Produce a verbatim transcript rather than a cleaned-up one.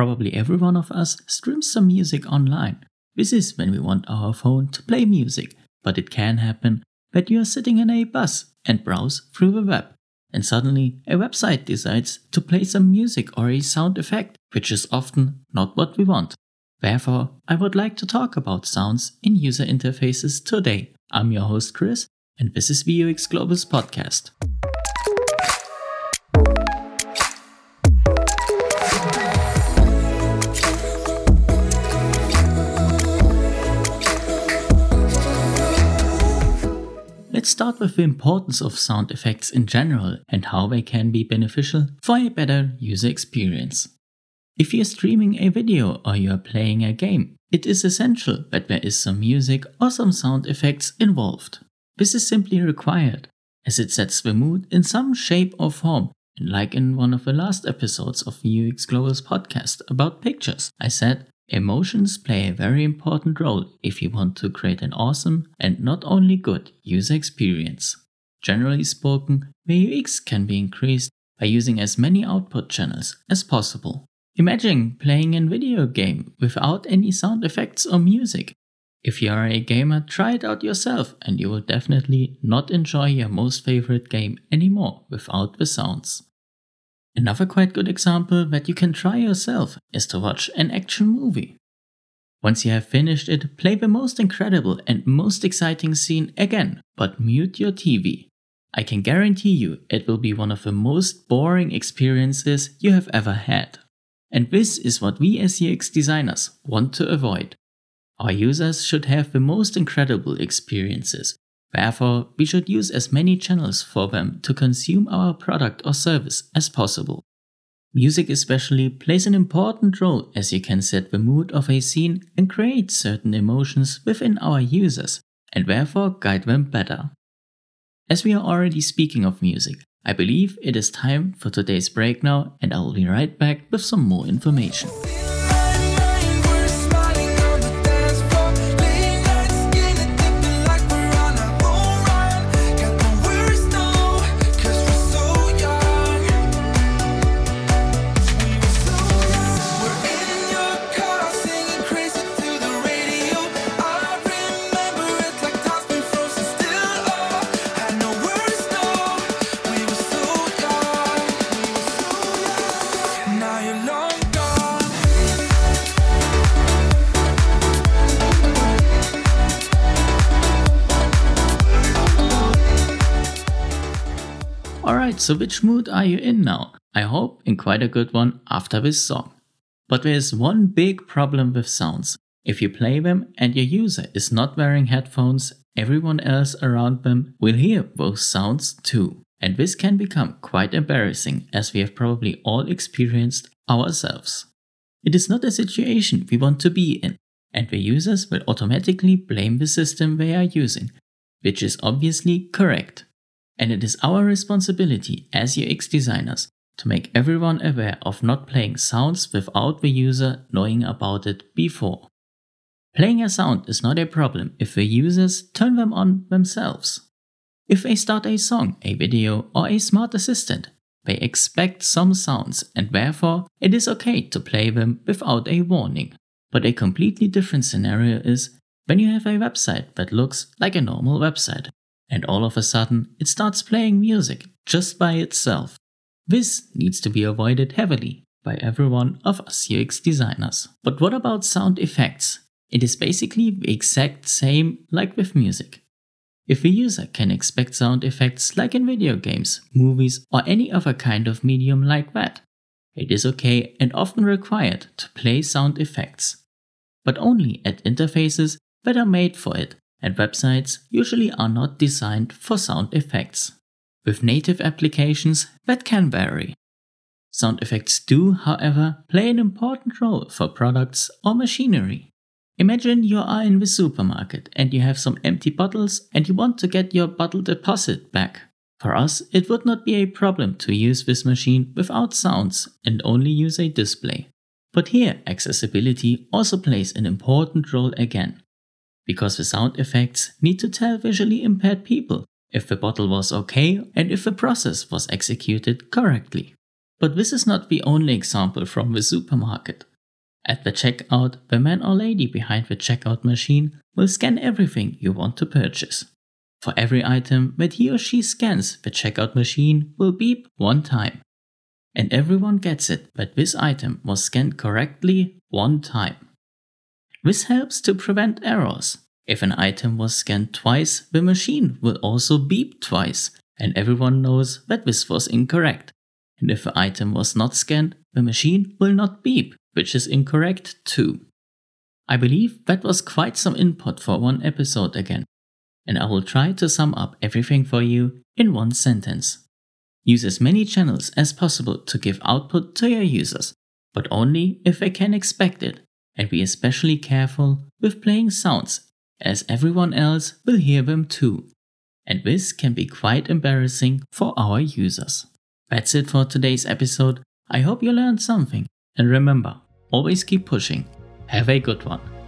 Probably every one of us streams some music online. This is when we want our phone to play music, but it can happen that you are sitting in a bus and browse through the web, and suddenly a website decides to play some music or a sound effect, which is often not what we want. Therefore, I would like to talk about sounds in user interfaces today. I'm your host Chris, and this is V U X Globus Podcast. Let's start with the importance of sound effects in general and how they can be beneficial for a better user experience. If you're streaming a video or you're playing a game, it is essential that there is some music or some sound effects involved. This is simply required, as it sets the mood in some shape or form. And like in one of the last episodes of the V U X Globus Podcast about pictures, I said, emotions play a very important role if you want to create an awesome and not only good user experience. Generally spoken, the U X can be increased by using as many output channels as possible. Imagine playing a video game without any sound effects or music. If you are a gamer, try it out yourself and you will definitely not enjoy your most favorite game anymore without the sounds. Another quite good example that you can try yourself is to watch an action movie. Once you have finished it, play the most incredible and most exciting scene again, but mute your T V. I can guarantee you it will be one of the most boring experiences you have ever had. And this is what we as U X designers want to avoid. Our users should have the most incredible experiences. Therefore, we should use as many channels for them to consume our product or service as possible. Music especially plays an important role, as you can set the mood of a scene and create certain emotions within our users and therefore guide them better. As we are already speaking of music, I believe it is time for today's break now, and I will be right back with some more information. So which mood are you in now? I hope in quite a good one after this song. But there is one big problem with sounds. If you play them and your user is not wearing headphones, everyone else around them will hear those sounds too. And this can become quite embarrassing, as we have probably all experienced ourselves. It is not a situation we want to be in, and the users will automatically blame the system they are using, which is obviously correct. And it is our responsibility as U X designers to make everyone aware of not playing sounds without the user knowing about it before. Playing a sound is not a problem if the users turn them on themselves. If they start a song, a video, or a smart assistant, they expect some sounds, and therefore it is okay to play them without a warning. But a completely different scenario is when you have a website that looks like a normal website, and all of a sudden it starts playing music just by itself. This needs to be avoided heavily by every one of us U X designers. But what about sound effects? It is basically the exact same like with music. If a user can expect sound effects like in video games, movies, or any other kind of medium like that, it is okay and often required to play sound effects. But only at interfaces that are made for it, and websites usually are not designed for sound effects. With native applications, that can vary. Sound effects do, however, play an important role for products or machinery. Imagine you are in the supermarket and you have some empty bottles and you want to get your bottle deposit back. For us, it would not be a problem to use this machine without sounds and only use a display. But here, accessibility also plays an important role again, because the sound effects need to tell visually impaired people if the bottle was okay and if the process was executed correctly. But this is not the only example from the supermarket. At the checkout, the man or lady behind the checkout machine will scan everything you want to purchase. For every item that he or she scans, the checkout machine will beep one time. And everyone gets it that this item was scanned correctly one time. This helps to prevent errors. If an item was scanned twice, the machine will also beep twice, and everyone knows that this was incorrect. And if the item was not scanned, the machine will not beep, which is incorrect too. I believe that was quite some input for one episode again, and I will try to sum up everything for you in one sentence. Use as many channels as possible to give output to your users, but only if they can expect it, and be especially careful with playing sounds, as everyone else will hear them too. And this can be quite embarrassing for our users. That's it for today's episode. I hope you learned something. And remember, always keep pushing. Have a good one.